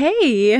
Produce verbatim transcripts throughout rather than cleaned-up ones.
Hey,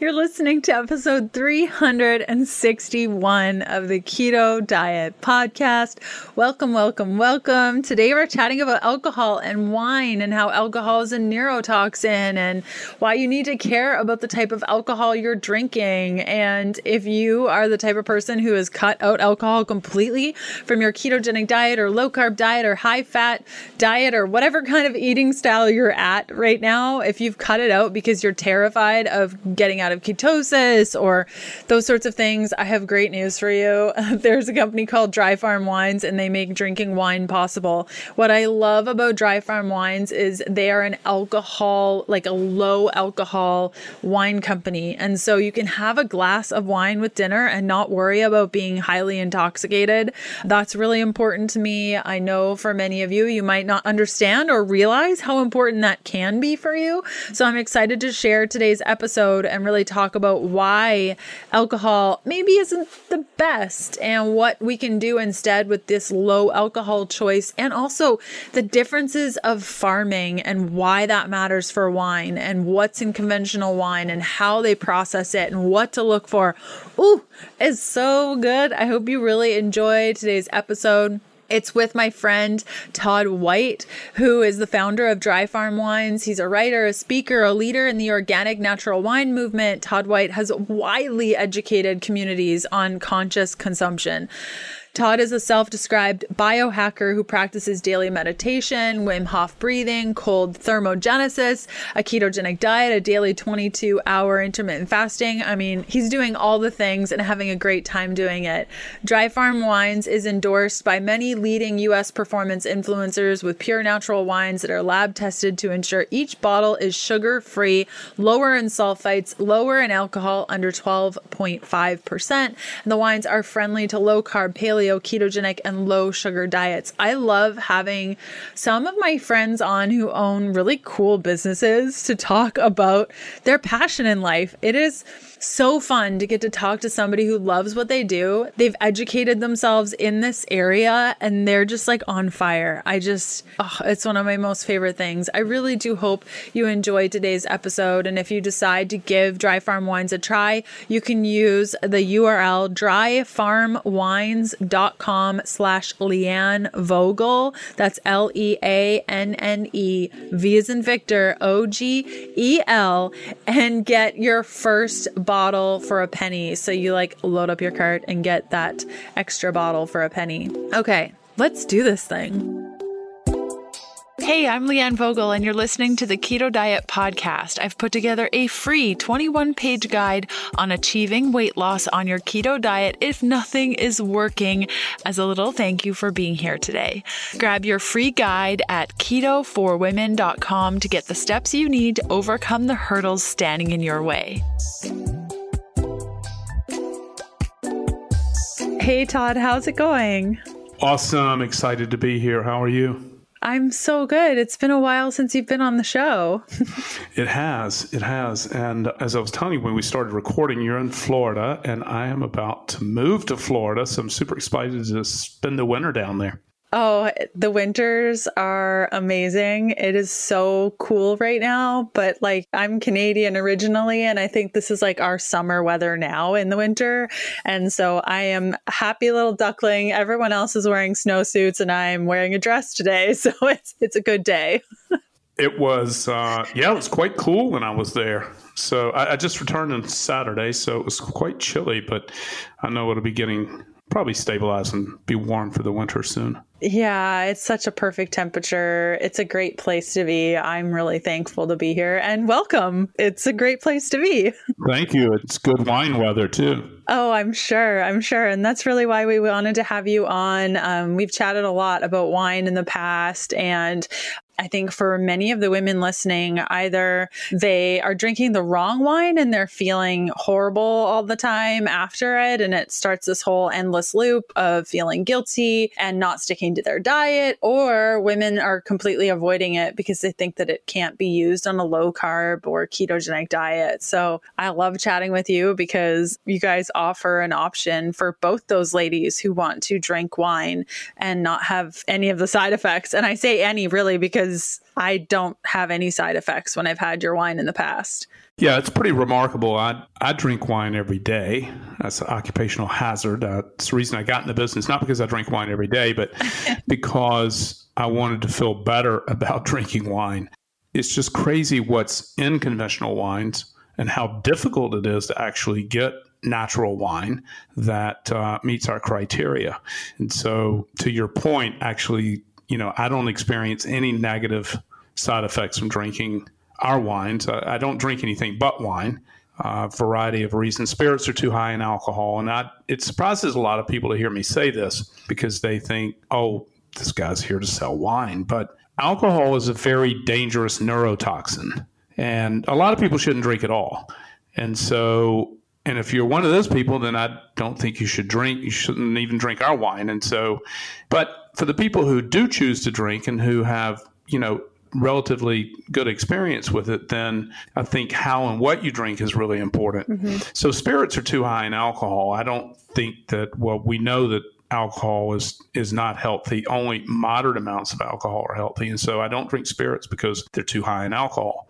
you're listening to episode three hundred sixty-one of the Keto Diet Podcast. Welcome, welcome, welcome. Today we're chatting about alcohol and wine and how alcohol is a neurotoxin and why you need to care about the type of alcohol you're drinking. And if you are the type of person who has cut out alcohol completely from your ketogenic diet or low carb diet or high fat diet or whatever kind of eating style you're at right now, if you've cut it out because you're terrified of getting out of ketosis or those sorts of things, I have great news for you. There's a company called Dry Farm Wines, and they make drinking wine possible. What I love about Dry Farm Wines is they are an alcohol, like a low alcohol wine company. And so you can have a glass of wine with dinner and not worry about being highly intoxicated. That's really important to me. I know for many of you, you might not understand or realize how important that can be for you. So I'm excited to share today's episode and really talk about why alcohol maybe isn't the best and what we can do instead with this low alcohol choice, and also the differences of farming and why that matters for wine and what's in conventional wine and how they process it and what to look for. Ooh, it's so good. I hope you really enjoy today's episode. It's with my friend Todd White, who is the founder of Dry Farm Wines. He's a writer, a speaker, a leader in the organic natural wine movement. Todd White has widely educated communities on conscious consumption. Todd is a self-described biohacker who practices daily meditation, Wim Hof breathing, cold thermogenesis, a ketogenic diet, a daily twenty-two hour intermittent fasting. I mean, he's doing all the things and having a great time doing it. Dry Farm Wines is endorsed by many leading U S performance influencers with pure natural wines that are lab tested to ensure each bottle is sugar-free, lower in sulfites, lower in alcohol, under twelve point five percent. And the wines are friendly to low-carb, paleo, ketogenic, and low sugar diets. I love having some of my friends on who own really cool businesses to talk about their passion in life. It is so fun to get to talk to somebody who loves what they do. They've educated themselves in this area and they're just like on fire. I just, oh, it's one of my most favorite things. I really do hope you enjoy today's episode. And if you decide to give Dry Farm Wines a try, you can use the U R L dry farm wines dot com slash Leanne Vogel. That's L E A N N E, V as in Victor, O G E L, and get your first bottle for a penny. So you like load up your cart and get that extra bottle for a penny. Okay, let's do this thing. Hey, I'm Leanne Vogel, and you're listening to the Keto Diet Podcast. I've put together a free twenty-one page guide on achieving weight loss on your keto diet if nothing is working, as a little thank you for being here today. Grab your free guide at keto for women dot com to get the steps you need to overcome the hurdles standing in your way. Hey, Todd, how's it going? Awesome. Excited to be here. How are you? I'm so good. It's been a while since you've been on the show. It has. It has. And as I was telling you when we started recording, you're in Florida, and I am about to move to Florida, so I'm super excited to spend the winter down there. Oh, the winters are amazing. It is so cool right now, but like I'm Canadian originally, and I think this is like our summer weather now in the winter. And so I am a happy little duckling. Everyone else is wearing snowsuits and I'm wearing a dress today. So it's it's a good day. It was, uh, yeah, it was quite cool when I was there. So I, I just returned on Saturday, so it was quite chilly, but I know it'll be getting probably stabilize and be warm for the winter soon. Yeah, it's such a perfect temperature. It's a great place to be. I'm really thankful to be here, and welcome. It's a great place to be. Thank you. It's good wine weather too. Oh, I'm sure. I'm sure. And that's really why we wanted to have you on. Um, we've chatted a lot about wine in the past, and I think for many of the women listening, either they are drinking the wrong wine and they're feeling horrible all the time after it, and it starts this whole endless loop of feeling guilty and not sticking to their diet, or women are completely avoiding it because they think that it can't be used on a low carb or ketogenic diet. So I love chatting with you because you guys offer an option for both those ladies who want to drink wine and not have any of the side effects. And I say any really because because I don't have any side effects when I've had your wine in the past. Yeah, it's pretty remarkable. I I drink wine every day. That's an occupational hazard. Uh, it's the reason I got in the business, not because I drink wine every day, but because I wanted to feel better about drinking wine. It's just crazy what's in conventional wines and how difficult it is to actually get natural wine that uh, meets our criteria. And so to your point, actually, you know, I don't experience any negative side effects from drinking our wines. I, I don't drink anything but wine, a uh, variety of reasons. Spirits are too high in alcohol. And I, it surprises a lot of people to hear me say this because they think, oh, this guy's here to sell wine. But alcohol is a very dangerous neurotoxin. And a lot of people shouldn't drink at all. And so, and if you're one of those people, then I don't think you should drink. You shouldn't even drink our wine. And so, but for the people who do choose to drink and who have, you know, relatively good experience with it, then I think how and what you drink is really important. Mm-hmm. So spirits are too high in alcohol. I don't think that, well, we know that alcohol is, is not healthy. Only moderate amounts of alcohol are healthy. And so I don't drink spirits because they're too high in alcohol.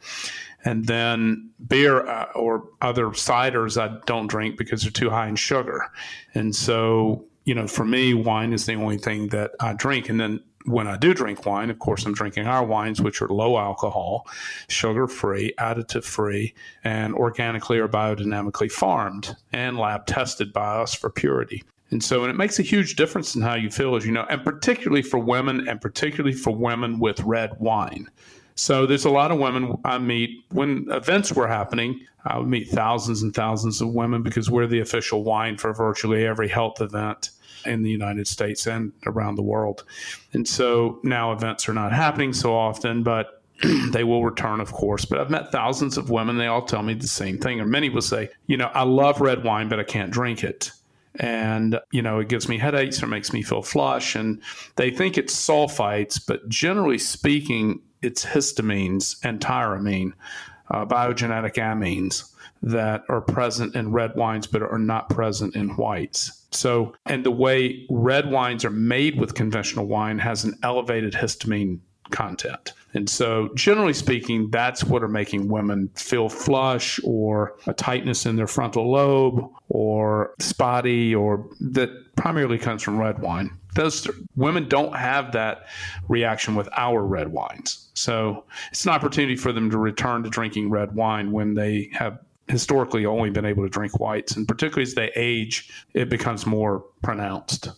And then beer uh, or other ciders I don't drink because they're too high in sugar. And so, you know, for me, wine is the only thing that I drink. And then when I do drink wine, of course, I'm drinking our wines, which are low alcohol, sugar-free, additive-free, and organically or biodynamically farmed and lab-tested by us for purity. And so, and it makes a huge difference in how you feel, as you know, and particularly for women, and particularly for women with red wine. So there's a lot of women I meet when events were happening. I would meet thousands and thousands of women because we're the official wine for virtually every health event in the United States and around the world. And so now events are not happening so often, but they will return, of course. But I've met thousands of women. They all tell me the same thing. Or many will say, you know, I love red wine, but I can't drink it. And, you know, it gives me headaches or makes me feel flush. And they think it's sulfites, but generally speaking, it's histamines and tyramine, uh, biogenetic amines that are present in red wines, but are not present in whites. So, and the way red wines are made with conventional wine has an elevated histamine content. And so generally speaking, that's what are making women feel flush or a tightness in their frontal lobe or spotty, or that primarily comes from red wine. Those women don't have that reaction with our red wines. So it's an opportunity for them to return to drinking red wine when they have historically only been able to drink whites. And particularly as they age, it becomes more pronounced.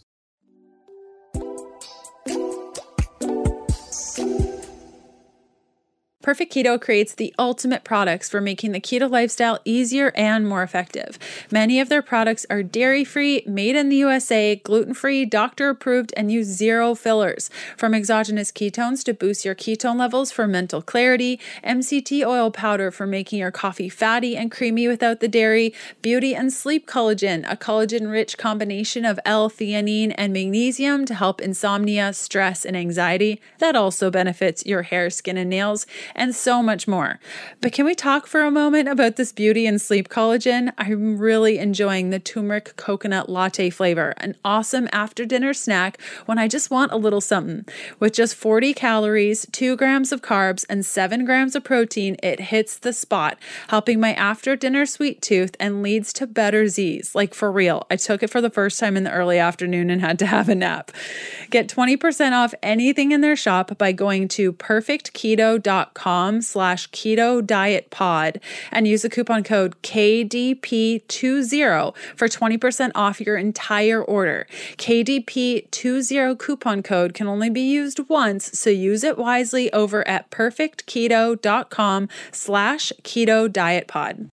Perfect Keto creates the ultimate products for making the keto lifestyle easier and more effective. Many of their products are dairy-free, made in the U S A, gluten-free, doctor-approved, and use zero fillers. From exogenous ketones to boost your ketone levels for mental clarity, M C T oil powder for making your coffee fatty and creamy without the dairy, beauty and sleep collagen, a collagen-rich combination of L-theanine and magnesium to help insomnia, stress, and anxiety. That also benefits your hair, skin, and nails, and so much more. But can we talk for a moment about this beauty and sleep collagen? I'm really enjoying the turmeric coconut latte flavor, an awesome after-dinner snack when I just want a little something. With just forty calories, two grams of carbs, and seven grams of protein, it hits the spot, helping my after-dinner sweet tooth and leads to better Z's. Like, for real, I took it for the first time in the early afternoon and had to have a nap. Get twenty percent off anything in their shop by going to perfect keto dot com. com slash keto diet pod and use the coupon code K D P twenty for twenty percent off your entire order. K D P twenty coupon code can only be used once, so use it wisely over at perfect keto dot com slash keto diet pod.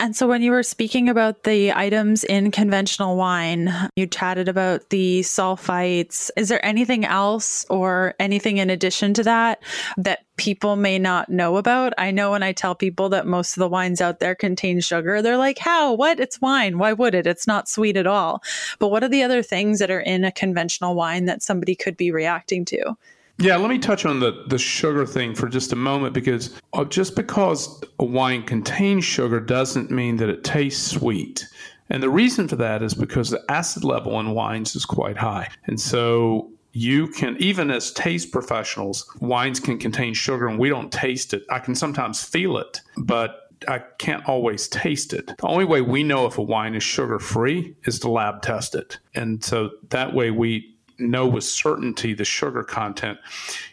And so when you were speaking about the items in conventional wine, you chatted about the sulfites. Is there anything else or anything in addition to that that people may not know about? I know when I tell people that most of the wines out there contain sugar, they're like, how? What? It's wine. Why would it? It's not sweet at all. But what are the other things that are in a conventional wine that somebody could be reacting to? Yeah, let me touch on the, the sugar thing for just a moment, because just because a wine contains sugar doesn't mean that it tastes sweet. And the reason for that is because the acid level in wines is quite high. And so you can, even as taste professionals, wines can contain sugar and we don't taste it. I can sometimes feel it, but I can't always taste it. The only way we know if a wine is sugar-free is to lab test it. And so that way we know with certainty the sugar content.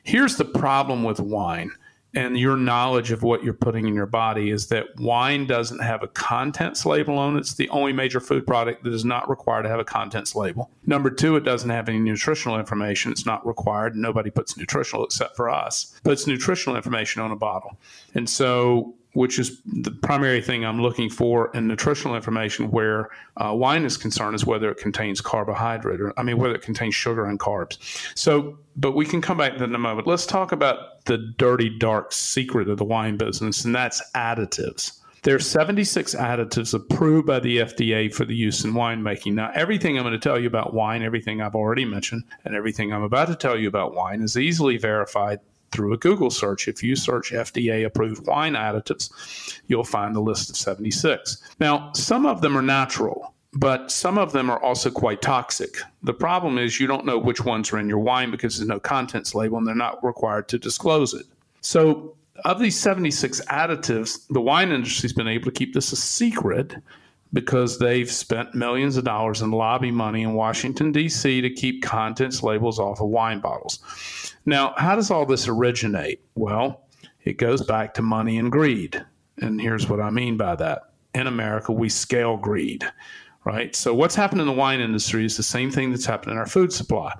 Here's the problem with wine and your knowledge of what you're putting in your body is that wine doesn't have a contents label on it. It's the only major food product that is not required to have a contents label. Number two, it doesn't have any nutritional information. It's not required. Nobody puts nutritional except for us. Puts nutritional information on a bottle. And so, which is the primary thing I'm looking for in nutritional information where uh, wine is concerned is whether it contains carbohydrate or, I mean, whether it contains sugar and carbs. So, but we can come back to that in a moment. Let's talk about the dirty, dark secret of the wine business, and that's additives. There are seventy-six additives approved by the F D A for the use in winemaking. Now, everything I'm going to tell you about wine, everything I've already mentioned, and everything I'm about to tell you about wine is easily verified through a Google search. If you search F D A-approved wine additives, you'll find the list of seventy-six. Now, some of them are natural, but some of them are also quite toxic. The problem is you don't know which ones are in your wine because there's no contents label and they're not required to disclose it. So of these seventy-six additives, the wine industry's been able to keep this a secret because they've spent millions of dollars in lobby money in Washington, D C to keep contents labels off of wine bottles. Now, how does all this originate? Well, it goes back to money and greed. And here's what I mean by that. In America, we scale greed, right? So what's happened in the wine industry is the same thing that's happened in our food supply.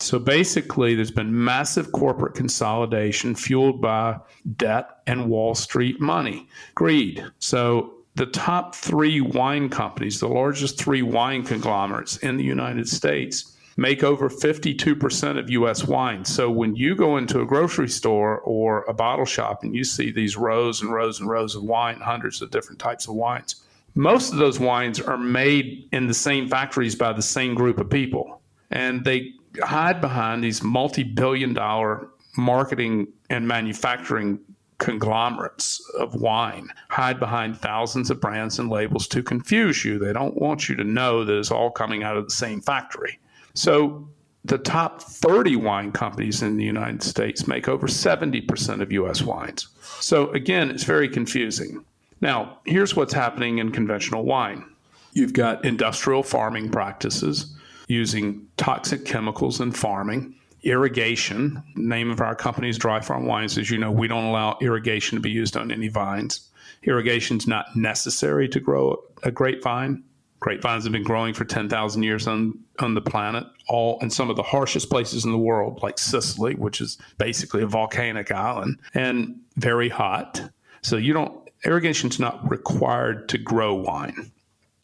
So basically, there's been massive corporate consolidation fueled by debt and Wall Street money, greed. So the top three wine companies, the largest three wine conglomerates in the United States, make over fifty-two percent of U S wine. So when you go into a grocery store or a bottle shop and you see these rows and rows and rows of wine, hundreds of different types of wines, most of those wines are made in the same factories by the same group of people. And they hide behind these multi-billion dollar marketing and manufacturing conglomerates of wine, hide behind thousands of brands and labels to confuse you. They don't want you to know that it's all coming out of the same factory. So the top thirty wine companies in the United States make over seventy percent of U S wines. So again, it's very confusing. Now, here's what's happening in conventional wine. You've got industrial farming practices using toxic chemicals in farming. Irrigation, name of our company is Dry Farm Wines. As you know, we don't allow irrigation to be used on any vines. Irrigation is not necessary to grow a grapevine. Grapevines have been growing for ten thousand years on, on the planet, all in some of the harshest places in the world, like Sicily, which is basically a volcanic island, and very hot. So you don't, irrigation is not required to grow wine.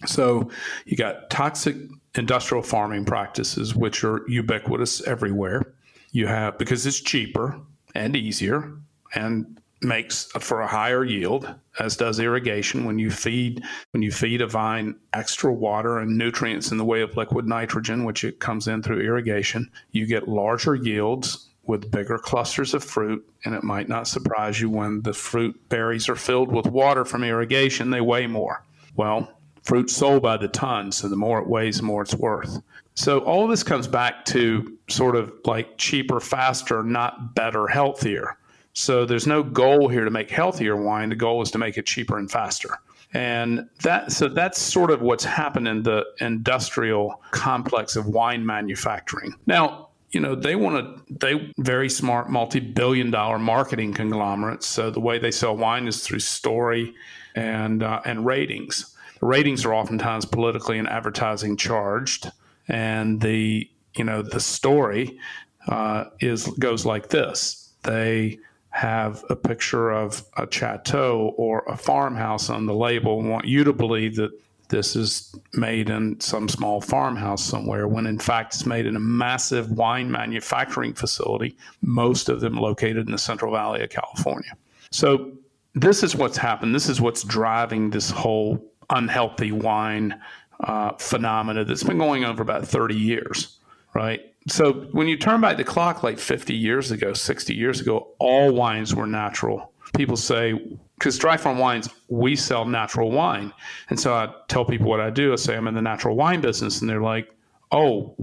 So you got toxic industrial farming practices, which are ubiquitous everywhere. You have, because it's cheaper and easier and makes for a higher yield, as does irrigation. When you feed, when you feed a vine extra water and nutrients in the way of liquid nitrogen, which it comes in through irrigation, you get larger yields with bigger clusters of fruit. And it might not surprise you when the fruit berries are filled with water from irrigation, they weigh more. Well, fruit sold by the ton, so the more it weighs, the more it's worth. So all this comes back to sort of like cheaper, faster, not better, healthier. So there's no goal here to make healthier wine. The goal is to make it cheaper and faster. And that, so that's sort of what's happened in the industrial complex of wine manufacturing. Now, you know, they want to, they very smart multi-billion dollar marketing conglomerates. So the way they sell wine is through story and uh, and ratings. Ratings are oftentimes politically and advertising charged, and the you know the story uh, is goes like this: they have a picture of a chateau or a farmhouse on the label, and want you to believe that this is made in some small farmhouse somewhere, when in fact it's made in a massive wine manufacturing facility, most of them located in the Central Valley of California. So this is what's happened. This is what's driving this whole unhealthy wine uh, phenomena that's been going on for about thirty years, right? So when you turn back the clock like fifty years ago, sixty years ago, all wines were natural. People say, because Dry Farm Wines, we sell natural wine. And so I tell people what I do. I say I'm in the natural wine business. And they're like, oh,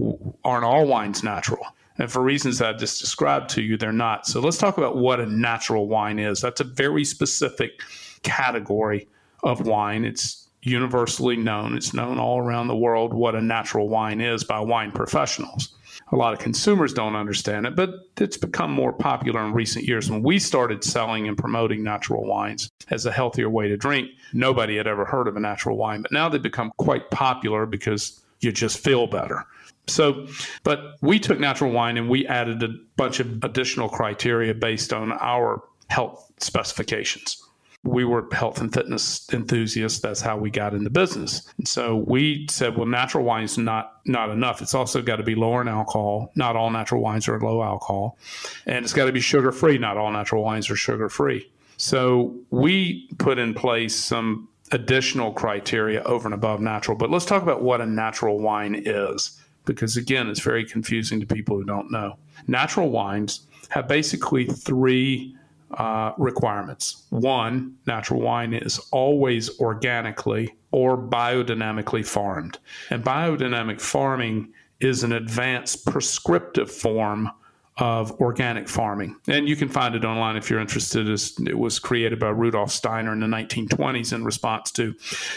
aren't all wines natural? And for reasons that I just described to you, they're not. So let's talk about what a natural wine is. That's a very specific category of wine. It's universally known. It's known all around the world what a natural wine is by wine professionals. A lot of consumers don't understand it, but it's become more popular in recent years. When we started selling and promoting natural wines as a healthier way to drink, nobody had ever heard of a natural wine, but now they've become quite popular because you just feel better. So, but we took natural wine and we added a bunch of additional criteria based on our health specifications. We were health and fitness enthusiasts. That's how we got into business. And so we said, well, natural wine is not, not enough. It's also got to be lower in alcohol. Not all natural wines are low alcohol. And it's got to be sugar-free. Not all natural wines are sugar-free. So we put in place some additional criteria over and above natural. But let's talk about what a natural wine is, because, again, it's very confusing to people who don't know. Natural wines have basically three Uh, requirements. One, natural wine is always organically or biodynamically farmed. And biodynamic farming is an advanced prescriptive form of organic farming. And you can find it online if you're interested. It was created by Rudolf Steiner in the nineteen twenties in response to,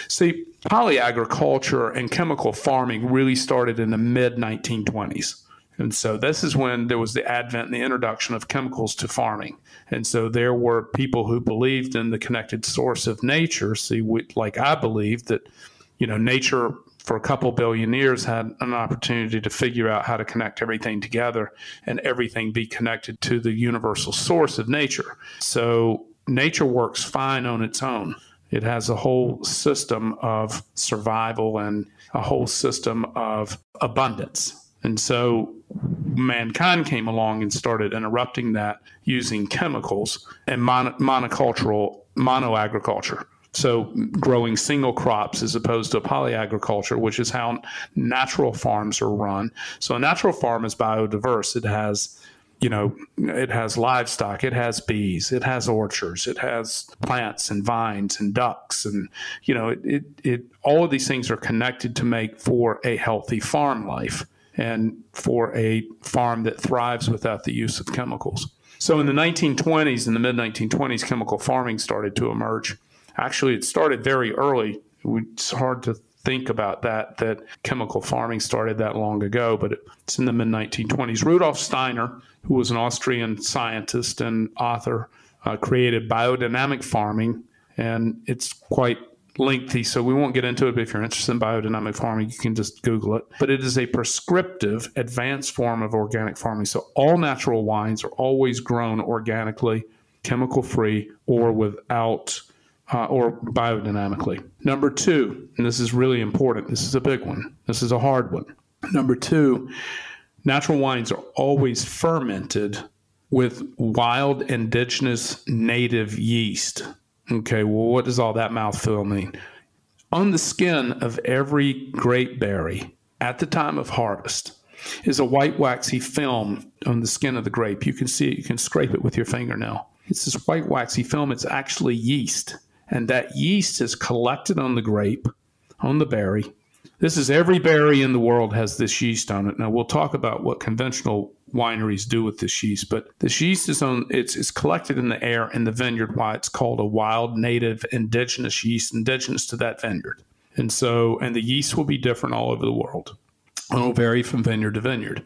see, polyagriculture and chemical farming really started in the mid nineteen twenties. And so this is when there was the advent and the introduction of chemicals to farming. And so there were people who believed in the connected source of nature. See, we, like I believed that, you know, nature for a couple billion years had an opportunity to figure out how to connect everything together and everything be connected to the universal source of nature. So nature works fine on its own. It has a whole system of survival and a whole system of abundance. And so mankind came along and started interrupting that using chemicals and mon- monocultural, monoagriculture. So growing single crops as opposed to polyagriculture, which is how natural farms are run. So a natural farm is biodiverse. It has, you know, it has livestock, it has bees, it has orchards, it has plants and vines and ducks. And, you know, it, it, it all of these things are connected to make for a healthy farm life and for a farm that thrives without the use of chemicals. So in the nineteen twenties, in the mid nineteen twenties, chemical farming started to emerge. Actually, it started very early. It's hard to think about that, that chemical farming started that long ago, but it's in the mid nineteen twenties. Rudolf Steiner, who was an Austrian scientist and author, uh, created biodynamic farming, and it's quite lengthy, so we won't get into it, but if you're interested in biodynamic farming, you can just Google it. But it is a prescriptive, advanced form of organic farming. So all natural wines are always grown organically, chemical-free, or without, uh, or biodynamically. Number two, and this is really important. This is a big one. This is a hard one. Number two, natural wines are always fermented with wild, indigenous, native yeast. Okay, well, what does all that mouthfeel mean? On the skin of every grape berry at the time of harvest is a white waxy film on the skin of the grape. You can see it. You can scrape it with your fingernail. It's this white waxy film. It's actually yeast. And that yeast is collected on the grape, on the berry. This is every berry in the world has this yeast on it. Now, we'll talk about what conventional wineries do with this yeast, but this yeast is on, it's, it's collected in the air in the vineyard, why it's called a wild, native, indigenous yeast, indigenous to that vineyard. And so, and the yeast will be different all over the world. It will vary from vineyard to vineyard,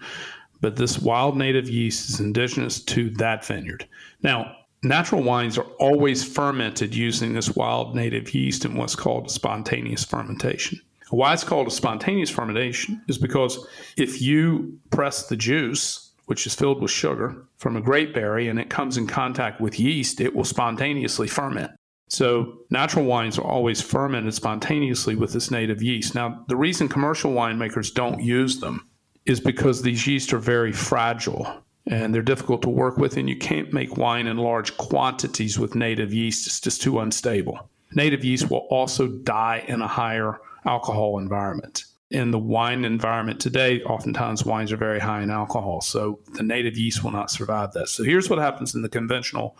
but this wild native yeast is indigenous to that vineyard. Now, natural wines are always fermented using this wild native yeast in what's called spontaneous fermentation. Why it's called a spontaneous fermentation is because if you press the juice, which is filled with sugar, from a grape berry, and it comes in contact with yeast, it will spontaneously ferment. So natural wines are always fermented spontaneously with this native yeast. Now, the reason commercial winemakers don't use them is because these yeasts are very fragile and they're difficult to work with, and you can't make wine in large quantities with native yeast. It's just too unstable. Native yeast will also die in a higher alcohol environment. In the wine environment today, oftentimes wines are very high in alcohol, so the native yeast will not survive that. So here's what happens in the conventional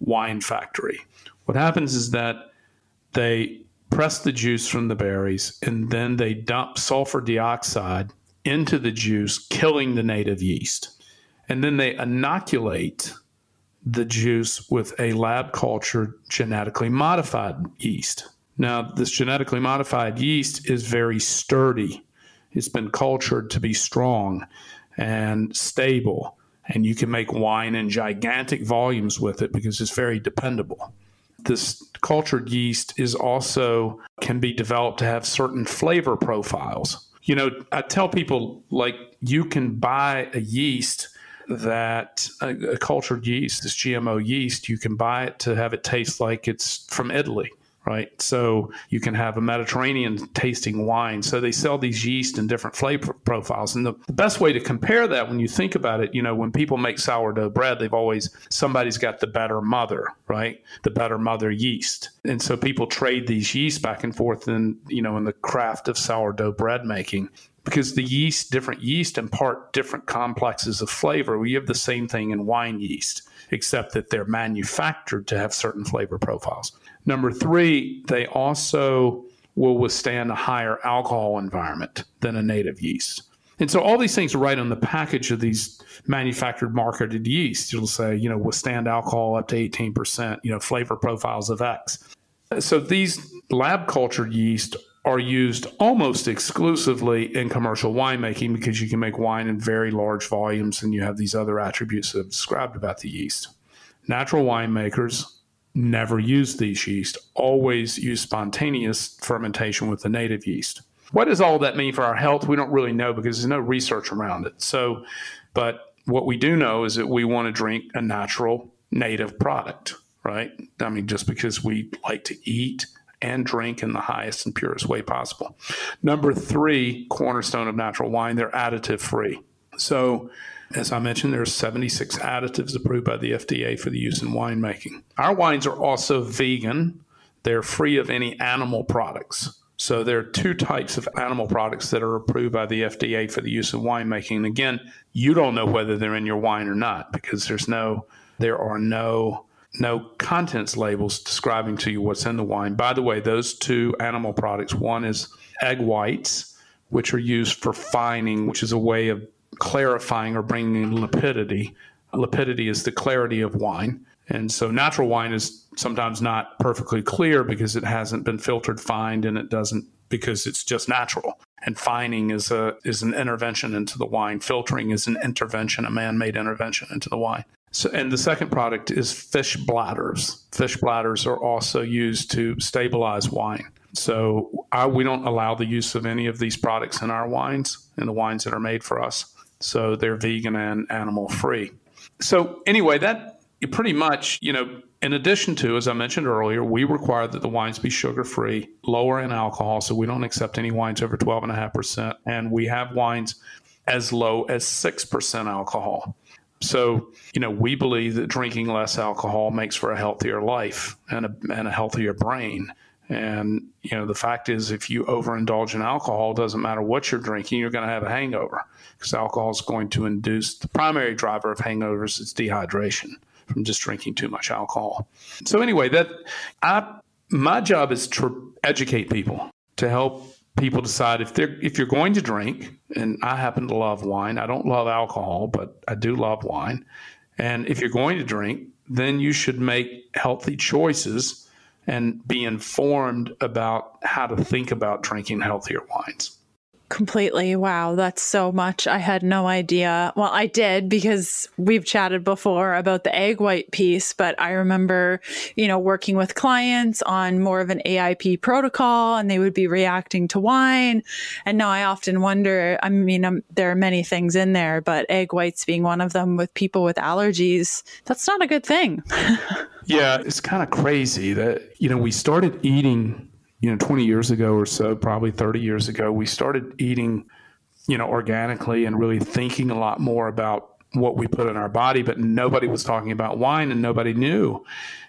wine factory. What happens is that they press the juice from the berries, and then they dump sulfur dioxide into the juice, killing the native yeast. And then they inoculate the juice with a lab cultured genetically modified yeast. Now, this genetically modified yeast is very sturdy. It's been cultured to be strong and stable, and you can make wine in gigantic volumes with it because it's very dependable. This cultured yeast is also can be developed to have certain flavor profiles. You know, I tell people, like, you can buy a yeast that a, a cultured yeast, this G M O yeast, you can buy it to have it taste like it's from Italy, right? So you can have a Mediterranean tasting wine. So they sell these yeast in different flavor profiles. And the, the best way to compare that, when you think about it, you know, when people make sourdough bread, they've always, somebody's got the better mother, right? The better mother yeast. And so people trade these yeast back and forth in, you know, in the craft of sourdough bread making, because the yeast, different yeast impart different complexes of flavor. We have the same thing in wine yeast, except that they're manufactured to have certain flavor profiles. Number three, they also will withstand a higher alcohol environment than a native yeast. And so all these things are right on the package of these manufactured marketed yeast. It'll say, you know, withstand alcohol up to eighteen percent, you know, flavor profiles of X. So these lab cultured yeast are used almost exclusively in commercial winemaking because you can make wine in very large volumes and you have these other attributes that I've described about the yeast. Natural winemakers never use these yeast, always use spontaneous fermentation with the native yeast. What does all that mean for our health? We don't really know because there's no research around it. So, but what we do know is that we want to drink a natural native product, right? I mean, just because we like to eat and drink in the highest and purest way possible. Number three, cornerstone of natural wine, they're additive free. So, as I mentioned, there are seventy-six additives approved by the F D A for the use in winemaking. Our wines are also vegan. They're free of any animal products. So there are two types of animal products that are approved by the F D A for the use in winemaking. And again, you don't know whether they're in your wine or not because there's no, there are no No contents labels describing to you what's in the wine. By the way, those two animal products, one is egg whites, which are used for fining, which is a way of clarifying or bringing in lipidity. Lipidity is the clarity of wine. And so natural wine is sometimes not perfectly clear because it hasn't been filtered, fined, and it doesn't because it's just natural. And fining is a is an intervention into the wine. Filtering is an intervention, a man-made intervention into the wine. So, and the second product is fish bladders. Fish bladders are also used to stabilize wine. So I, we don't allow the use of any of these products in our wines, in the wines that are made for us. So they're vegan and animal free. So anyway, that pretty much, you know, in addition to, as I mentioned earlier, we require that the wines be sugar-free, lower in alcohol. So we don't accept any wines over twelve point five percent. And we have wines as low as six percent alcohol. So, you know, we believe that drinking less alcohol makes for a healthier life and a, and a healthier brain. And, you know, the fact is, if you overindulge in alcohol, doesn't matter what you're drinking, you're going to have a hangover because alcohol is going to induce the primary driver of hangovers is dehydration from just drinking too much alcohol. So anyway, that I my job is to educate people, to help people decide if they're if you're going to drink, and I happen to love wine. I don't love alcohol, but I do love wine. And if you're going to drink, then you should make healthy choices and be informed about how to think about drinking healthier wines. Completely. Wow. That's so much. I had no idea. Well, I did because we've chatted before about the egg white piece, but I remember, you know, working with clients on more of an A I P protocol and they would be reacting to wine. And now I often wonder, I mean, um, there are many things in there, but egg whites being one of them with people with allergies, that's not a good thing. Yeah. It's kind of crazy that, you know, we started eating you know, twenty years ago or so, probably thirty years ago, we started eating, you know, organically and really thinking a lot more about what we put in our body, but nobody was talking about wine and nobody knew.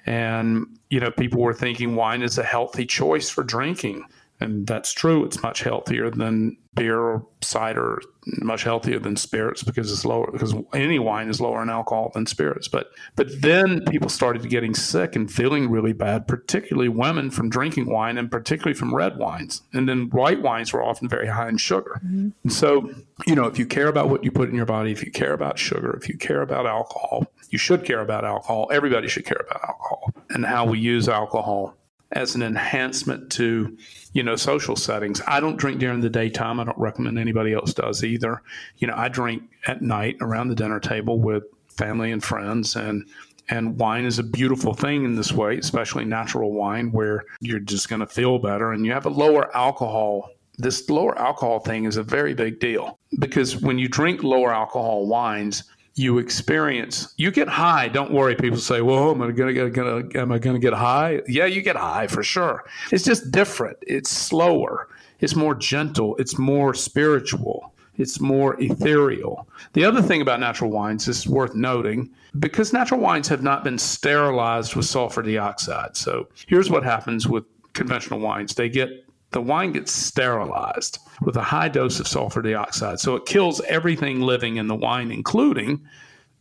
And, you know, people were thinking wine is a healthy choice for drinking. And that's true. It's much healthier than beer or cider much healthier than spirits because it's lower, because any wine is lower in alcohol than spirits. But but then people started getting sick and feeling really bad, particularly women, from drinking wine, and particularly from red wines. And then white wines were often very high in sugar. Mm-hmm. And so, you know, if you care about what you put in your body, if you care about sugar, if you care about alcohol, you should care about alcohol. Everybody should care about alcohol and how we use alcohol as an enhancement to, you know, social settings. I don't drink during the daytime. I don't recommend anybody else does either. You know, I drink at night around the dinner table with family and friends, and and wine is a beautiful thing in this way, especially natural wine, where you're just going to feel better and you have a lower alcohol. This lower alcohol thing is a very big deal, because when you drink lower alcohol wines, you experience, you get high. Don't worry. People say, well, am I going to get, am I going to get high? Yeah, you get high for sure. It's just different. It's slower. It's more gentle. It's more spiritual. It's more ethereal. The other thing about natural wines is worth noting, because natural wines have not been sterilized with sulfur dioxide. So here's what happens with conventional wines. They get, the wine gets sterilized with a high dose of sulfur dioxide. So it kills everything living in the wine, including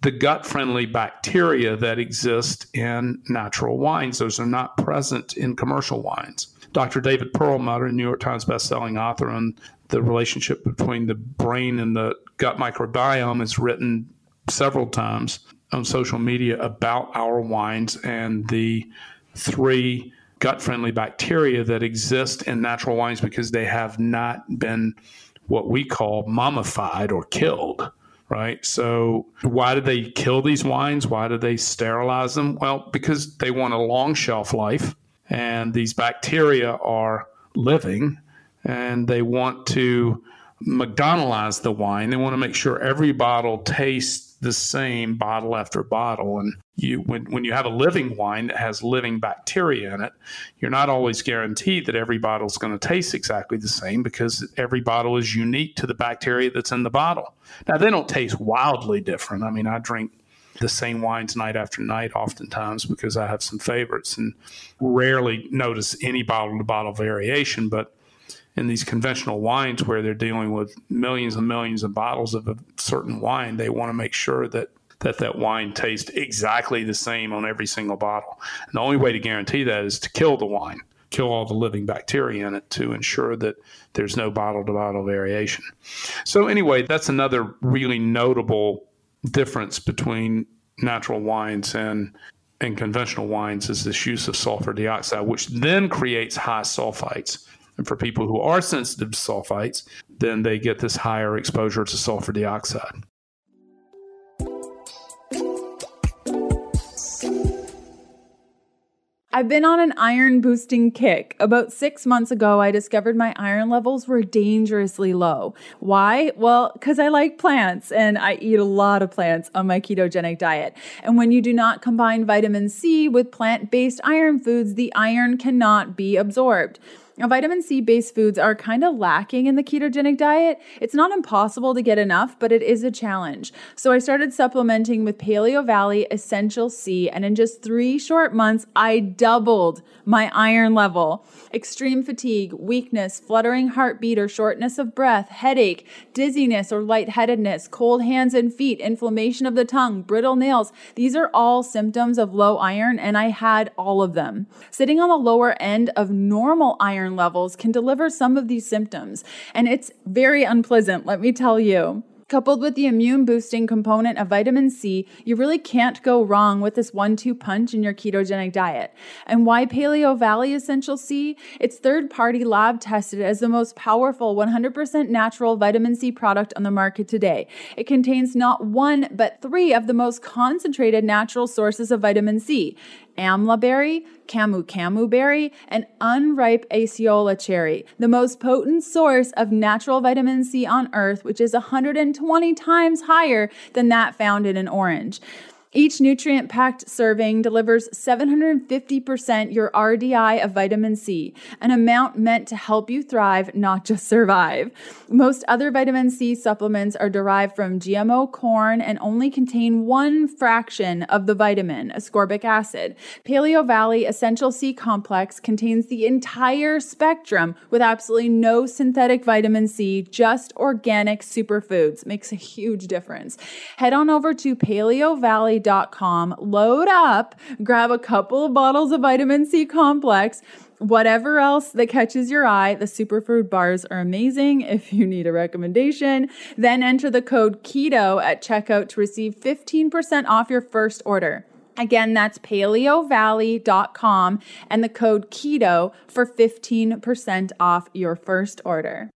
the gut-friendly bacteria that exist in natural wines. Those are not present in commercial wines. Doctor David Perlmutter, New York Times bestselling author on the relationship between the brain and the gut microbiome, has written several times on social media about our wines and the three gut-friendly bacteria that exist in natural wines because they have not been what we call mummified or killed, right? So why do they kill these wines? Why do they sterilize them? Well, because they want a long shelf life, and these bacteria are living, and they want to McDonaldize the wine. They want to make sure every bottle tastes the same bottle after bottle. And you, when, when you have a living wine that has living bacteria in it, you're not always guaranteed that every bottle is going to taste exactly the same, because every bottle is unique to the bacteria that's in the bottle. Now, they don't taste wildly different. I mean, I drink the same wines night after night oftentimes because I have some favorites and rarely notice any bottle-to-bottle variation. But in these conventional wines where they're dealing with millions and millions of bottles of a certain wine, they want to make sure that that that wine tastes exactly the same on every single bottle. And the only way to guarantee that is to kill the wine, kill all the living bacteria in it to ensure that there's no bottle-to-bottle variation. So anyway, that's another really notable difference between natural wines and and conventional wines, is this use of sulfur dioxide, which then creates high sulfites. And for people who are sensitive to sulfites, then they get this higher exposure to sulfur dioxide. I've been on an iron boosting kick. About six months ago, I discovered my iron levels were dangerously low. Why? Well, because I like plants and I eat a lot of plants on my ketogenic diet. And when you do not combine vitamin C with plant-based iron foods, the iron cannot be absorbed. Now, vitamin C-based foods are kind of lacking in the ketogenic diet. It's not impossible to get enough, but it is a challenge. So I started supplementing with Paleo Valley Essential C, and in just three short months, I doubled my iron level. Extreme fatigue, weakness, fluttering heartbeat or shortness of breath, headache, dizziness or lightheadedness, cold hands and feet, inflammation of the tongue, brittle nails. These are all symptoms of low iron, and I had all of them. Sitting on the lower end of normal iron levels can deliver some of these symptoms, and it's very unpleasant, let me tell you. Coupled with the immune boosting component of vitamin C, you really can't go wrong with this one two punch in your ketogenic diet. And why Paleo Valley Essential C? It's third-party lab tested as the most powerful one hundred percent natural vitamin C product on the market today. It contains not one, but three of the most concentrated natural sources of vitamin C: amla berry, camu camu berry, and unripe aceola cherry, the most potent source of natural vitamin C on earth, which is one hundred twenty times higher than that found in an orange. Each nutrient-packed serving delivers seven hundred fifty percent your R D I of vitamin C, an amount meant to help you thrive, not just survive. Most other vitamin C supplements are derived from G M O corn and only contain one fraction of the vitamin, ascorbic acid. Paleo Valley Essential C Complex contains the entire spectrum with absolutely no synthetic vitamin C, just organic superfoods. Makes a huge difference. Head on over to paleo valley dot com, load up, grab a couple of bottles of vitamin C complex, whatever else that catches your eye. The superfood bars are amazing if you need a recommendation. Then enter the code KETO at checkout to receive fifteen percent off your first order. Again, that's paleo valley dot com and the code KETO for fifteen percent off your first order.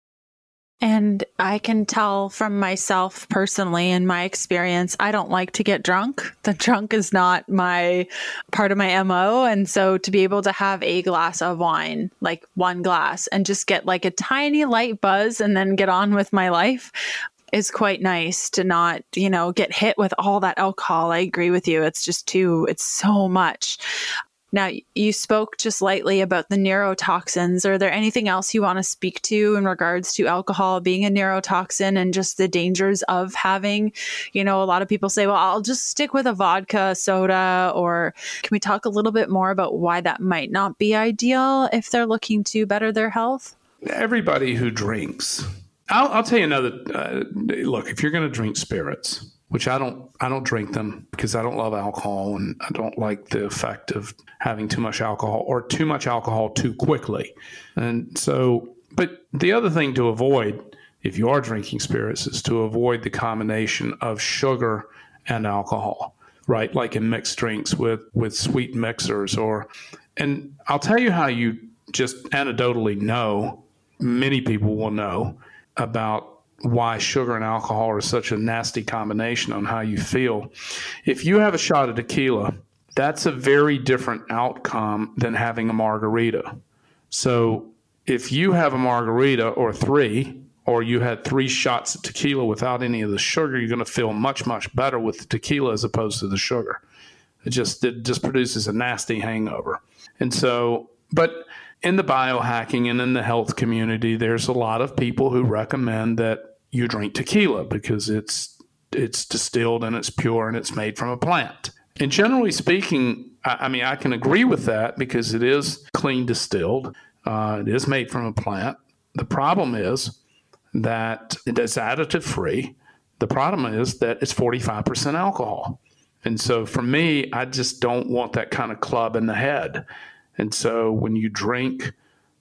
And I can tell from myself personally, in my experience, I don't like to get drunk. The drunk is not my part of my M O. And so to be able to have a glass of wine, like one glass, and just get like a tiny light buzz and then get on with my life is quite nice, to not, you know, get hit with all that alcohol. I agree with you. It's just too, it's so much. Now, you spoke just lightly about the neurotoxins. Are there anything else you want to speak to in regards to alcohol being a neurotoxin and just the dangers of having, you know, a lot of people say, well, I'll just stick with a vodka soda, or can we talk a little bit more about why that might not be ideal if they're looking to better their health? Everybody who drinks, I'll, I'll tell you another, uh, look, if you're going to drink spirits, which I don't, I don't drink them because I don't love alcohol and I don't like the effect of having too much alcohol or too much alcohol too quickly. And so, but the other thing to avoid if you are drinking spirits is to avoid the combination of sugar and alcohol, right? Like in mixed drinks with, with sweet mixers or, and I'll tell you how you just anecdotally know, many people will know about why sugar and alcohol are such a nasty combination on how you feel. If you have a shot of tequila, that's a very different outcome than having a margarita. So if you have a margarita or three, or you had three shots of tequila without any of the sugar, you're going to feel much, much better with the tequila as opposed to the sugar. It just, it just produces a nasty hangover. And so, but in the biohacking and in the health community, there's a lot of people who recommend that you drink tequila because it's it's distilled and it's pure and it's made from a plant. And generally speaking, I, I mean, I can agree with that because it is clean distilled. Uh, it is made from a plant. The problem is that it's additive free. The problem is that it's forty-five percent alcohol. And so for me, I just don't want that kind of club in the head. And so when you drink,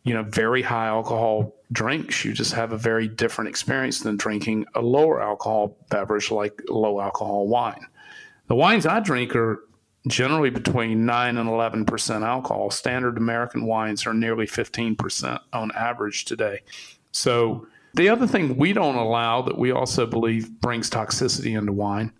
you know, very high alcohol drinks, you just have a very different experience than drinking a lower alcohol beverage like low alcohol wine. The wines I drink are generally between nine and eleven percent alcohol. Standard American wines are nearly fifteen percent on average today. So the other thing we don't allow that we also believe brings toxicity into wine,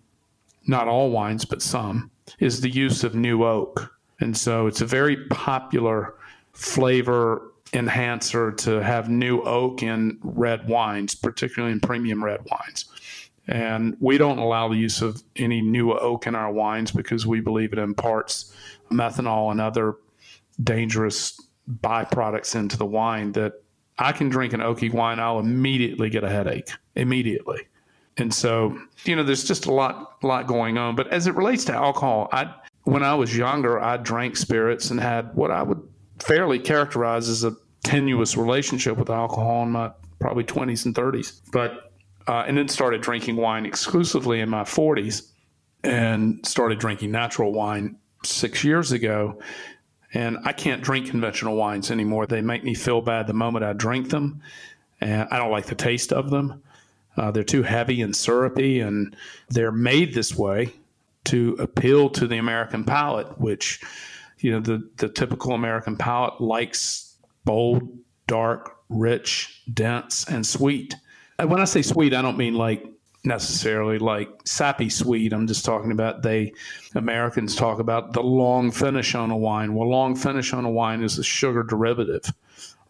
not all wines, but some, is the use of new oak. And so it's a very popular flavor enhancer to have new oak in red wines, particularly in premium red wines. And we don't allow the use of any new oak in our wines because we believe it imparts methanol and other dangerous byproducts into the wine that I can drink an oaky wine, I'll immediately get a headache, immediately. And so, you know, there's just a lot, lot going on. But as it relates to alcohol, I... When I was younger, I drank spirits and had what I would fairly characterize as a tenuous relationship with alcohol in my probably twenties and thirties. But uh, and then started drinking wine exclusively in my forties and started drinking natural wine six years ago. And I can't drink conventional wines anymore. They make me feel bad the moment I drink them. And I don't like the taste of them. Uh, they're too heavy and syrupy, and they're made this way to appeal to the American palate, which, you know, the, the typical American palate likes bold, dark, rich, dense, and sweet. And when I say sweet, I don't mean like necessarily like sappy sweet. I'm just talking about they Americans talk about the long finish on a wine. Well, long finish on a wine is a sugar derivative,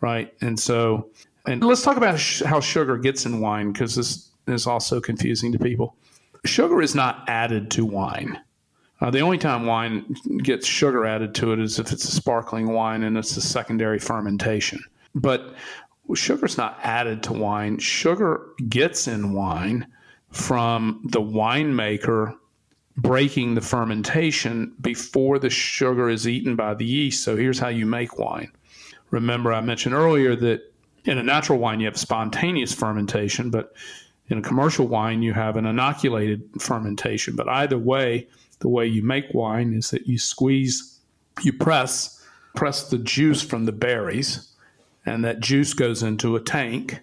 right? And so, and let's talk about sh- how sugar gets in wine, because this is also confusing to people. Sugar is not added to wine. Uh, the only time wine gets sugar added to it is if it's a sparkling wine and it's a secondary fermentation. But sugar's not added to wine. Sugar gets in wine from the winemaker breaking the fermentation before the sugar is eaten by the yeast. So here's how you make wine. Remember, I mentioned earlier that in a natural wine, you have spontaneous fermentation, but in a commercial wine, you have an inoculated fermentation. But either way, the way you make wine is that you squeeze, you press, press the juice from the berries, and that juice goes into a tank,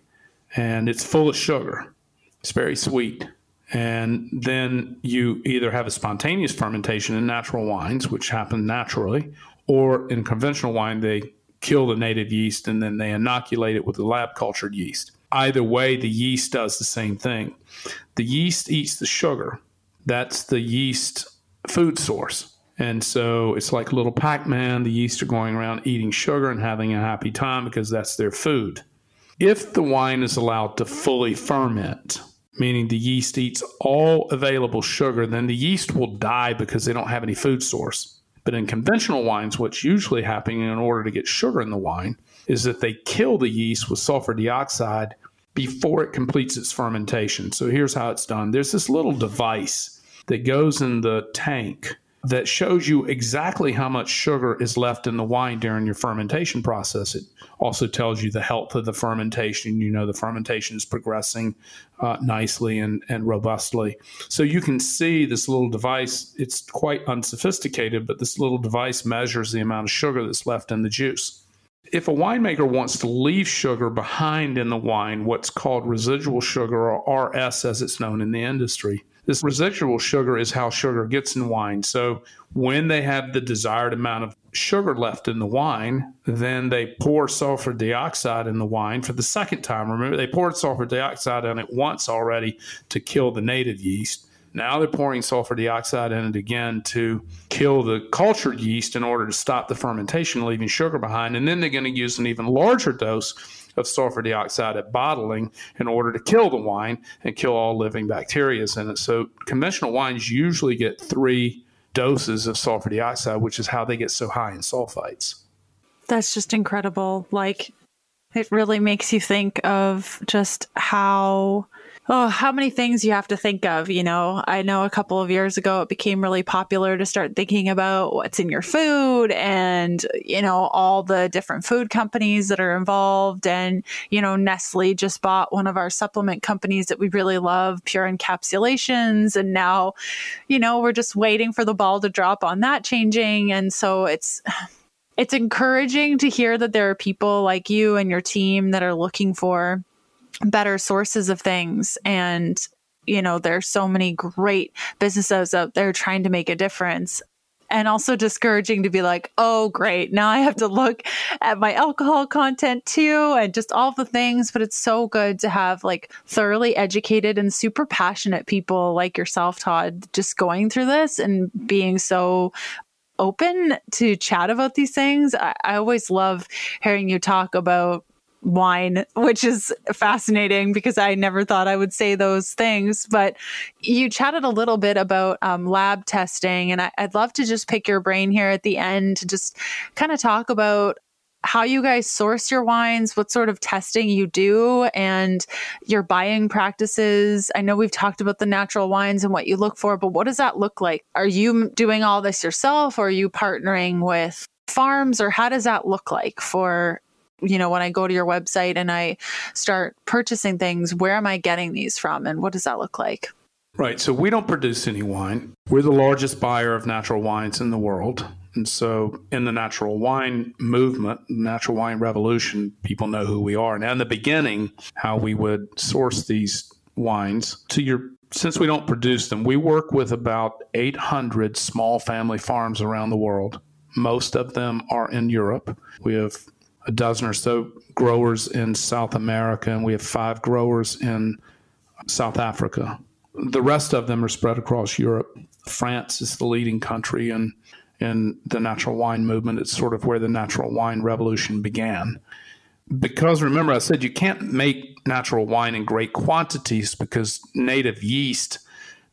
and it's full of sugar. It's very sweet. And then you either have a spontaneous fermentation in natural wines, which happen naturally, or in conventional wine, they kill the native yeast, and then they inoculate it with the lab-cultured yeast. Either way, the yeast does the same thing. The yeast eats the sugar. That's the yeast food source. And so it's like little Pac-Man. The yeast are going around eating sugar and having a happy time because that's their food. If the wine is allowed to fully ferment, meaning the yeast eats all available sugar, then the yeast will die because they don't have any food source. But in conventional wines, what's usually happening in order to get sugar in the wine is that they kill the yeast with sulfur dioxide before it completes its fermentation. So here's how it's done. There's this little device that goes in the tank that shows you exactly how much sugar is left in the wine during your fermentation process. It also tells you the health of the fermentation. You know, the fermentation is progressing uh, nicely and, and robustly. So you can see this little device. It's quite unsophisticated, but this little device measures the amount of sugar that's left in the juice. If a winemaker wants to leave sugar behind in the wine, what's called residual sugar, or R S as it's known in the industry, this residual sugar is how sugar gets in wine. So when they have the desired amount of sugar left in the wine, then they pour sulfur dioxide in the wine for the second time. Remember, they poured sulfur dioxide in it once already to kill the native yeast. Now they're pouring sulfur dioxide in it again to kill the cultured yeast in order to stop the fermentation, leaving sugar behind. And then they're going to use an even larger dose of sulfur dioxide at bottling in order to kill the wine and kill all living bacteria in it. So conventional wines usually get three doses of sulfur dioxide, which is how they get so high in sulfites. That's just incredible. Like, it really makes you think of just how, oh, how many things you have to think of. You know, I know a couple of years ago, it became really popular to start thinking about what's in your food and, you know, all the different food companies that are involved. And, you know, Nestle just bought one of our supplement companies that we really love, Pure Encapsulations. And now, you know, we're just waiting for the ball to drop on that changing. And so it's... It's encouraging to hear that there are people like you and your team that are looking for better sources of things. And, you know, there's so many great businesses out there trying to make a difference. And also discouraging to be like, oh, great, now I have to look at my alcohol content too and just all the things. But it's so good to have like thoroughly educated and super passionate people like yourself, Todd, just going through this and being so open to chat about these things. I, I always love hearing you talk about wine, which is fascinating because I never thought I would say those things. But you chatted a little bit about um, lab testing, and I, I'd love to just pick your brain here at the end to just kind of talk about how you guys source your wines, what sort of testing you do, and your buying practices. I know we've talked about the natural wines and what you look for, but what does that look like? Are you doing all this yourself, or are you partnering with farms, or how does that look like for, you know, when I go to your website and I start purchasing things, where am I getting these from and what does that look like? Right. So we don't produce any wine. We're the largest buyer of natural wines in the world. And so in the natural wine movement, natural wine revolution, people know who we are. Now, in the beginning, how we would source these wines, to your, since we don't produce them, we work with about eight hundred small family farms around the world. Most of them are in Europe. We have a dozen or so growers in South America, and we have five growers in South Africa. The rest of them are spread across Europe. France is the leading country in, in the natural wine movement. It's sort of where the natural wine revolution began. Because remember, I said you can't make natural wine in great quantities because native yeast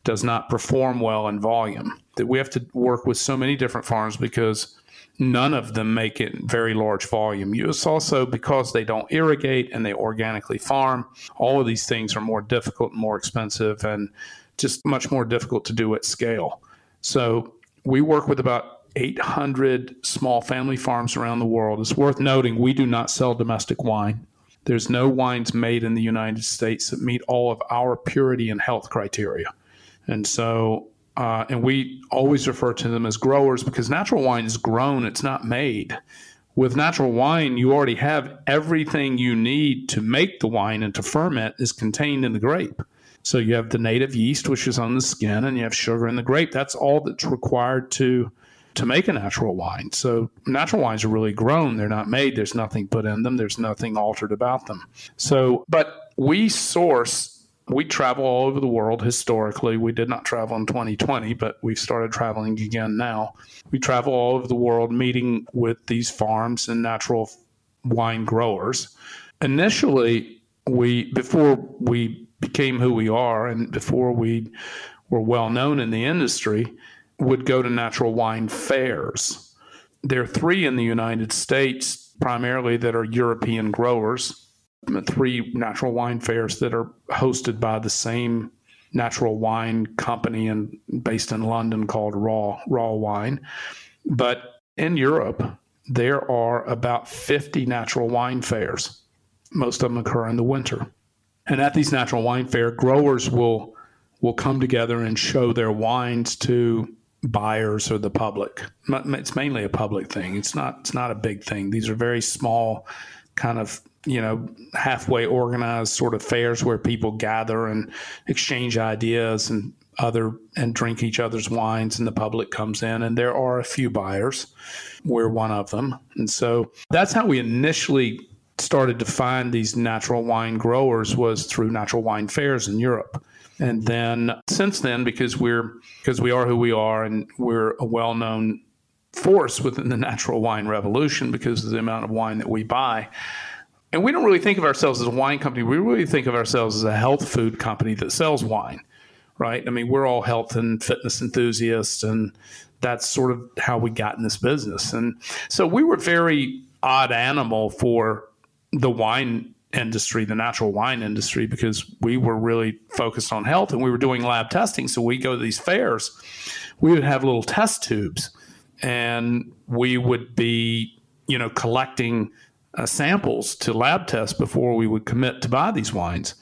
does not perform well in volume. That we have to work with so many different farms because none of them make it very large volume. It's also because they don't irrigate and they organically farm. All of these things are more difficult, more expensive, and just much more difficult to do at scale. So we work with about eight hundred small family farms around the world. It's worth noting we do not sell domestic wine. There's no wines made in the United States that meet all of our purity and health criteria. And so, uh, and we always refer to them as growers because natural wine is grown, it's not made. With natural wine, you already have everything you need to make the wine and to ferment is contained in the grape. So you have the native yeast, which is on the skin, and you have sugar in the grape. That's all that's required to to make a natural wine. So natural wines are really grown. They're not made. There's nothing put in them. There's nothing altered about them. So, but we source, we travel all over the world historically. We did not travel in twenty twenty, but we've started traveling again now. We travel all over the world meeting with these farms and natural wine growers. Initially, we, before we became who we are and before we were well known in the industry, would go to natural wine fairs. There are three in the United States, primarily, that are European growers, three natural wine fairs that are hosted by the same natural wine company and based in London called Raw, Raw Wine. But in Europe, there are about fifty natural wine fairs. Most of them occur in the winter. And at these natural wine fairs, growers will, will come together and show their wines to buyers or the public. It's mainly a public thing. It's not, it's not a big thing. These are very small kind of, you know, halfway organized sort of fairs where people gather and exchange ideas and other, and drink each other's wines, and the public comes in, and there are a few buyers. We're one of them. And so that's how we initially started to find these natural wine growers, was through natural wine fairs in Europe. And then since then, because we're because we are who we are and we're a well-known force within the natural wine revolution because of the amount of wine that we buy. And we don't really think of ourselves as a wine company. We really think of ourselves as a health food company that sells wine, right? I mean, we're all health and fitness enthusiasts, and that's sort of how we got in this business. And so we were a very odd animal for the wine industry, the natural wine industry, because we were really focused on health and we were doing lab testing. So we go to these fairs, we would have little test tubes and we would be, you know, collecting uh, samples to lab test before we would commit to buy these wines.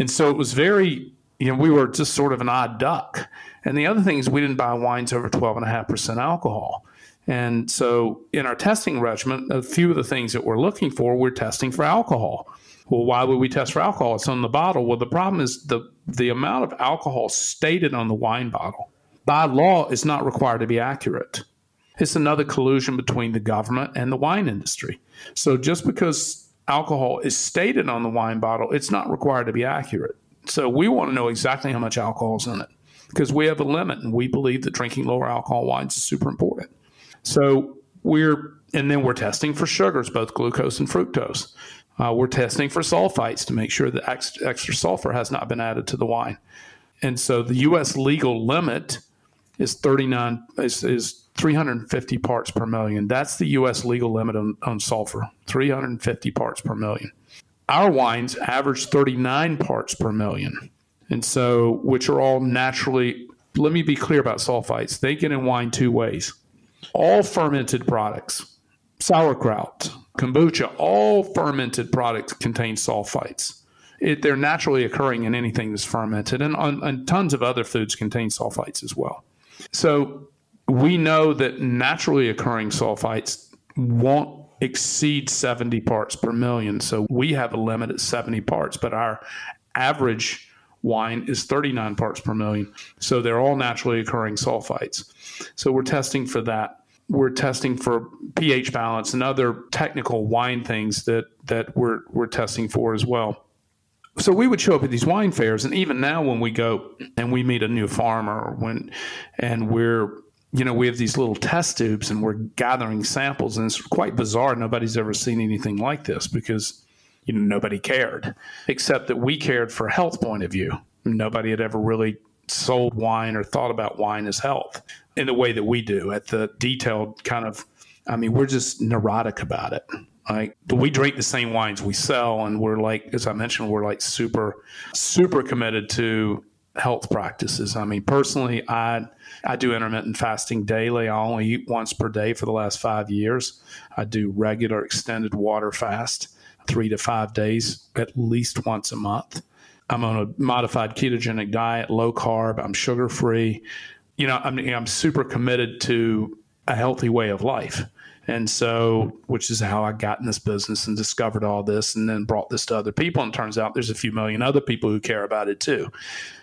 And so it was very, you know, we were just sort of an odd duck. And the other thing is we didn't buy wines over twelve and a half percent alcohol. And so in our testing regimen, a few of the things that we're looking for, we're testing for alcohol. Well, why would we test for alcohol? It's on the bottle. Well, the problem is the, the amount of alcohol stated on the wine bottle by law is not required to be accurate. It's another collusion between the government and the wine industry. So just because alcohol is stated on the wine bottle, it's not required to be accurate. So we want to know exactly how much alcohol is in it because we have a limit, and we believe that drinking lower alcohol wines is super important. So we're, and then we're testing for sugars, both glucose and fructose. Uh, we're testing for sulfites to make sure that extra, extra sulfur has not been added to the wine. And so the U S legal limit is thirty-nine is, is three hundred fifty parts per million. That's the U S legal limit on, on sulfur, three hundred fifty parts per million. Our wines average thirty-nine parts per million. And so, which are all naturally, let me be clear about sulfites. They get in wine two ways. All fermented products, sauerkraut, kombucha, all fermented products contain sulfites. It, they're naturally occurring in anything that's fermented, and, on, and tons of other foods contain sulfites as well. So we know that naturally occurring sulfites won't exceed seventy parts per million. So we have a limit at seventy parts, but our average wine is thirty-nine parts per million. So they're all naturally occurring sulfites. So we're testing for that. We're testing for pH balance and other technical wine things that, that we're, we're testing for as well. So we would show up at these wine fairs. And even now when we go and we meet a new farmer, when, and we're, you know, we have these little test tubes and we're gathering samples, and it's quite bizarre. Nobody's ever seen anything like this because, you know, nobody cared, except that we cared for a health point of view. Nobody had ever really sold wine or thought about wine as health in the way that we do, at the detailed kind of, I mean, we're just neurotic about it. Like, we drink the same wines we sell, and we're like, as I mentioned, we're like super, super committed to health practices. I mean, personally, I I do intermittent fasting daily. I only eat once per day for the last five years. I do regular extended water fast, three to five days, at least once a month. I'm on a modified ketogenic diet, low carb. I'm sugar free. You know, I'm I'm super committed to a healthy way of life. And so, which is how I got in this business and discovered all this and then brought this to other people. And it turns out there's a few million other people who care about it too.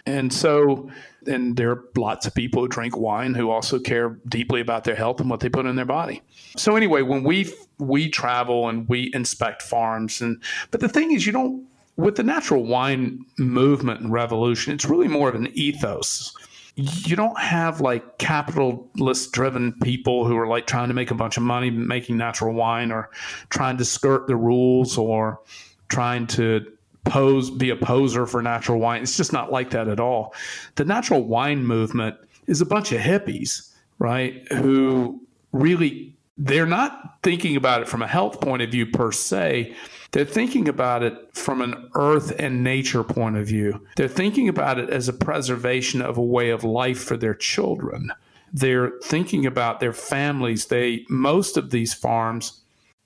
And so, and there are lots of people who drink wine who also care deeply about their health and what they put in their body. So anyway, when we, we travel and we inspect farms, and, but the thing is, you don't, with the natural wine movement and revolution, it's really more of an ethos. You don't have like capitalist driven people who are like trying to make a bunch of money making natural wine, or trying to skirt the rules, or trying to pose, be a poser for natural wine. It's just not like that at all. The natural wine movement is a bunch of hippies, right? Who really, they're not thinking about it from a health point of view per se. They're thinking about it from an earth and nature point of view. They're thinking about it as a preservation of a way of life for their children. They're thinking about their families. They, most of these farms,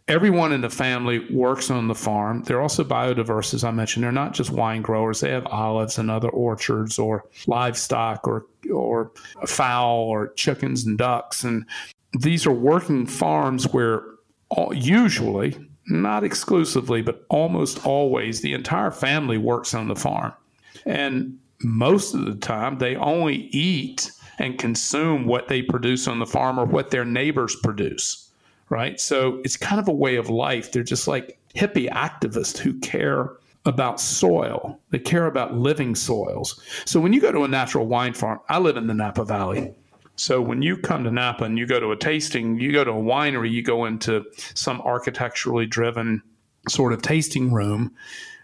everyone in the family works on the farm. They're also biodiverse, as I mentioned. They're not just wine growers. They have olives and other orchards, or livestock, or or fowl, or chickens and ducks. And these are working farms where all, usually, not exclusively, but almost always, the entire family works on the farm. And most of the time, they only eat and consume what they produce on the farm, or what their neighbors produce, right? So it's kind of a way of life. They're just like hippie activists who care about soil. They care about living soils. So when you go to a natural wine farm, I live in the Napa Valley. So when you come to Napa and you go to a tasting, you go to a winery, you go into some architecturally driven sort of tasting room,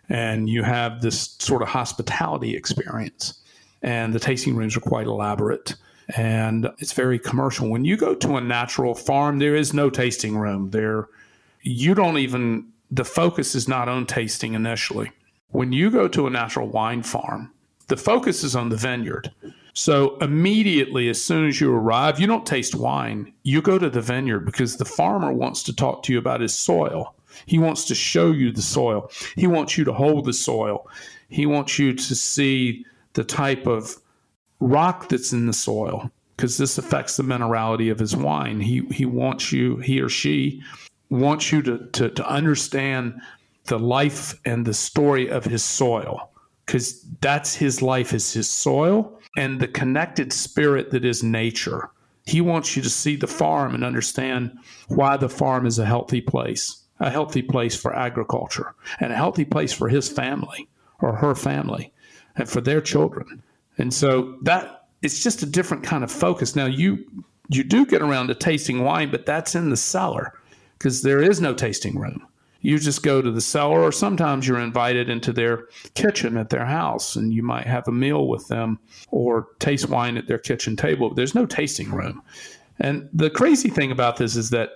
and you have this sort of hospitality experience. And the tasting rooms are quite elaborate, and it's very commercial. When you go to a natural farm, there is no tasting room. There, you don't even, the focus is not on tasting initially. When you go to a natural wine farm, the focus is on the vineyard. So immediately, as soon as you arrive, you don't taste wine. You go to the vineyard, because the farmer wants to talk to you about his soil. He wants to show you the soil. He wants you to hold the soil. He wants you to see the type of rock that's in the soil, because this affects the minerality of his wine. He he wants you, he or she wants you to, to, to understand the life and the story of his soil, because that's his life, is his soil. And the connected spirit that is nature. He wants you to see the farm and understand why the farm is a healthy place, a healthy place for agriculture, and a healthy place for his family or her family and for their children. And so that, it's just a different kind of focus. Now, you you do get around to tasting wine, but that's in the cellar, because there is no tasting room. You just go to the cellar, or sometimes you're invited into their kitchen at their house, and you might have a meal with them or taste wine at their kitchen table. There's no tasting room. And the crazy thing about this is that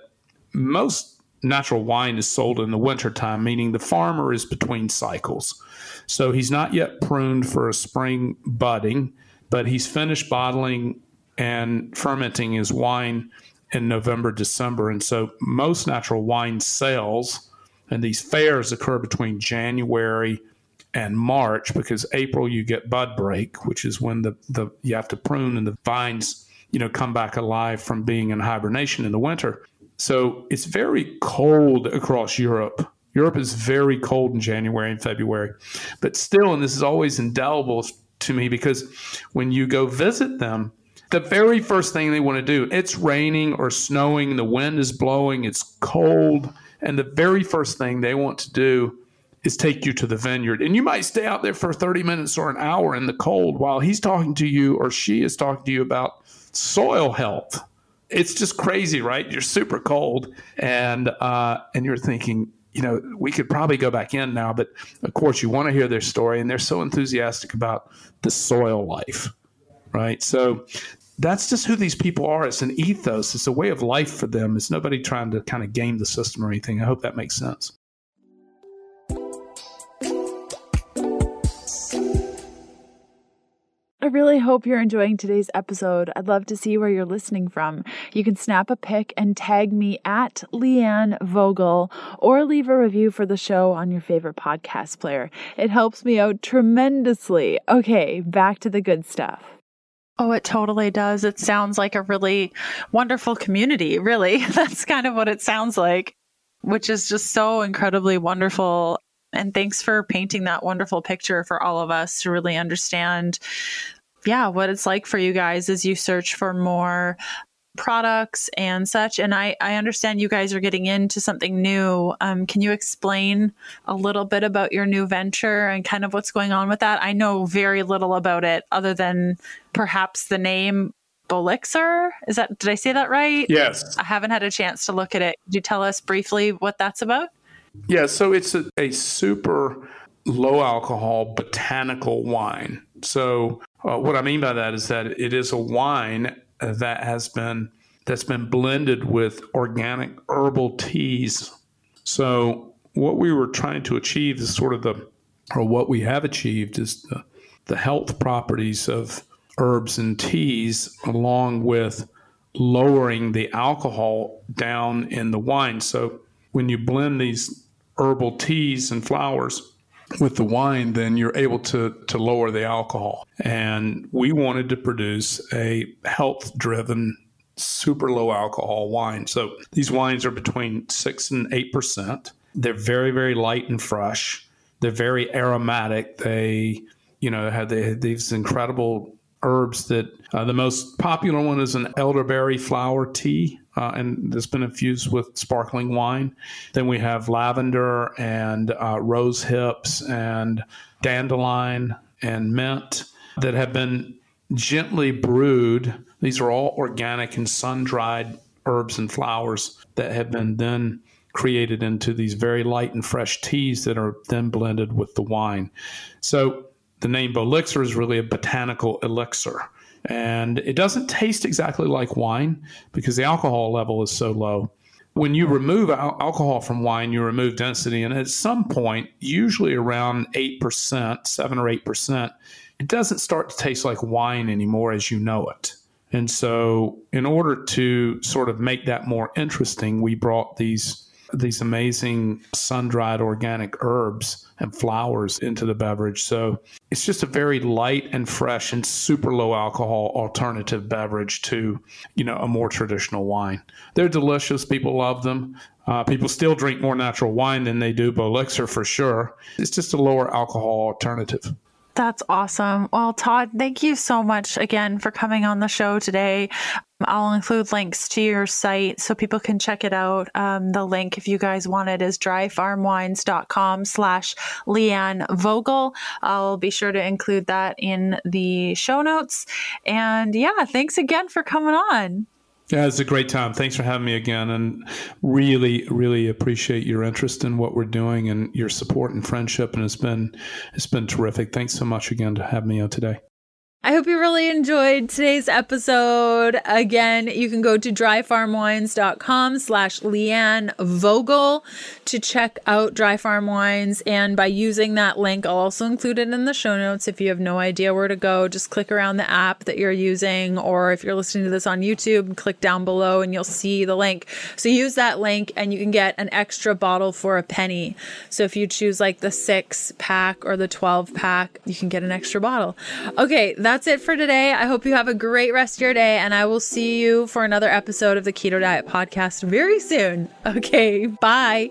most natural wine is sold in the wintertime, meaning the farmer is between cycles. So he's not yet pruned for a spring budding, but he's finished bottling and fermenting his wine in November, December. And so most natural wine sales, and these fairs, occur between January and March, because April you get bud break, which is when the, the you have to prune and the vines, you know, come back alive from being in hibernation in the winter. So it's very cold across Europe. Europe is very cold in January and February. But still, and this is always indelible to me, because when you go visit them, the very first thing they want to do, it's raining or snowing, the wind is blowing, it's cold. And the very first thing they want to do is take you to the vineyard. And you might stay out there for thirty minutes or an hour in the cold while he's talking to you, or she is talking to you, about soil health. It's just crazy, right? You're super cold, and uh, and you're thinking, you know, we could probably go back in now. But of course, you want to hear their story, and they're so enthusiastic about the soil life. right? So that's just who these people are. It's an ethos. It's a way of life for them. It's nobody trying to kind of game the system or anything. I hope that makes sense. I really hope you're enjoying today's episode. I'd love to see where you're listening from. You can snap a pic and tag me at Leanne Vogel or leave a review for the show on your favorite podcast player. It helps me out tremendously. Okay, back to the good stuff. Oh, it totally does. It sounds like a really wonderful community, really. That's kind of what it sounds like, which is just so incredibly wonderful. And thanks for painting that wonderful picture for all of us to really understand, yeah, what it's like for you guys as you search for more products and such. And I, I understand you guys are getting into something new. Um, can you explain a little bit about your new venture and kind of what's going on with that? I know very little about it other than perhaps the name Bolixir. Is that, did I say that right? Yes. I haven't had a chance to look at it. Could you tell us briefly what that's about? Yeah, so it's a, a super low alcohol botanical wine. So uh, what I mean by that is that it is a wine that has been that's been blended with organic herbal teas. So what we were trying to achieve is sort of the, or what we have achieved is the, the health properties of herbs and teas, along with lowering the alcohol down in the wine. So when you blend these herbal teas and flowers with the wine, then you're able to, to lower the alcohol. And we wanted to produce a health-driven, super low-alcohol wine. So these wines are between six and eight percent. They're very, very light and fresh. They're very aromatic. They, you know, have, they have these incredible herbs that uh, the most popular one is an elderberry flower tea. Uh, and it's been infused with sparkling wine. Then we have lavender and uh, rose hips and dandelion and mint that have been gently brewed. These are all organic and sun-dried herbs and flowers that have been then created into these very light and fresh teas that are then blended with the wine. So the name Bolixir is really a botanical elixir. And it doesn't taste exactly like wine because the alcohol level is so low. When you remove al- alcohol from wine, you remove density. And at some point, usually around eight percent, seven or eight percent, it doesn't start to taste like wine anymore as you know it. And so in order to sort of make that more interesting, we brought these these amazing sun-dried organic herbs and flowers into the beverage. So it's just a very light and fresh and super low alcohol alternative beverage to, you know, a more traditional wine. They're delicious. People love them. Uh, people still drink more natural wine than they do Bolixir for sure. It's just a lower alcohol alternative. That's awesome. Well, Todd, thank you so much again for coming on the show today. I'll include links to your site so people can check it out. Um, the link, if you guys want it, is dryfarmwines.com slash Leanne Vogel. I'll be sure to include that in the show notes. And yeah, thanks again for coming on. Yeah, it's a great time. Thanks for having me again. And really, really appreciate your interest in what we're doing and your support and friendship. And it's been, it's been terrific. Thanks so much again to have me on today. I hope you really enjoyed today's episode. Again, you can go to dryfarmwines.com slash Leanne Vogel to check out Dry Farm Wines. And by using that link, I'll also include it in the show notes. If you have no idea where to go, just click around the app that you're using. Or if you're listening to this on YouTube, click down below and you'll see the link. So use that link and you can get an extra bottle for a penny. So if you choose like the six pack or the twelve pack, you can get an extra bottle. Okay, that's That's it for today. I hope you have a great rest of your day, and I will see you for another episode of the Keto Diet Podcast very soon. Okay, bye.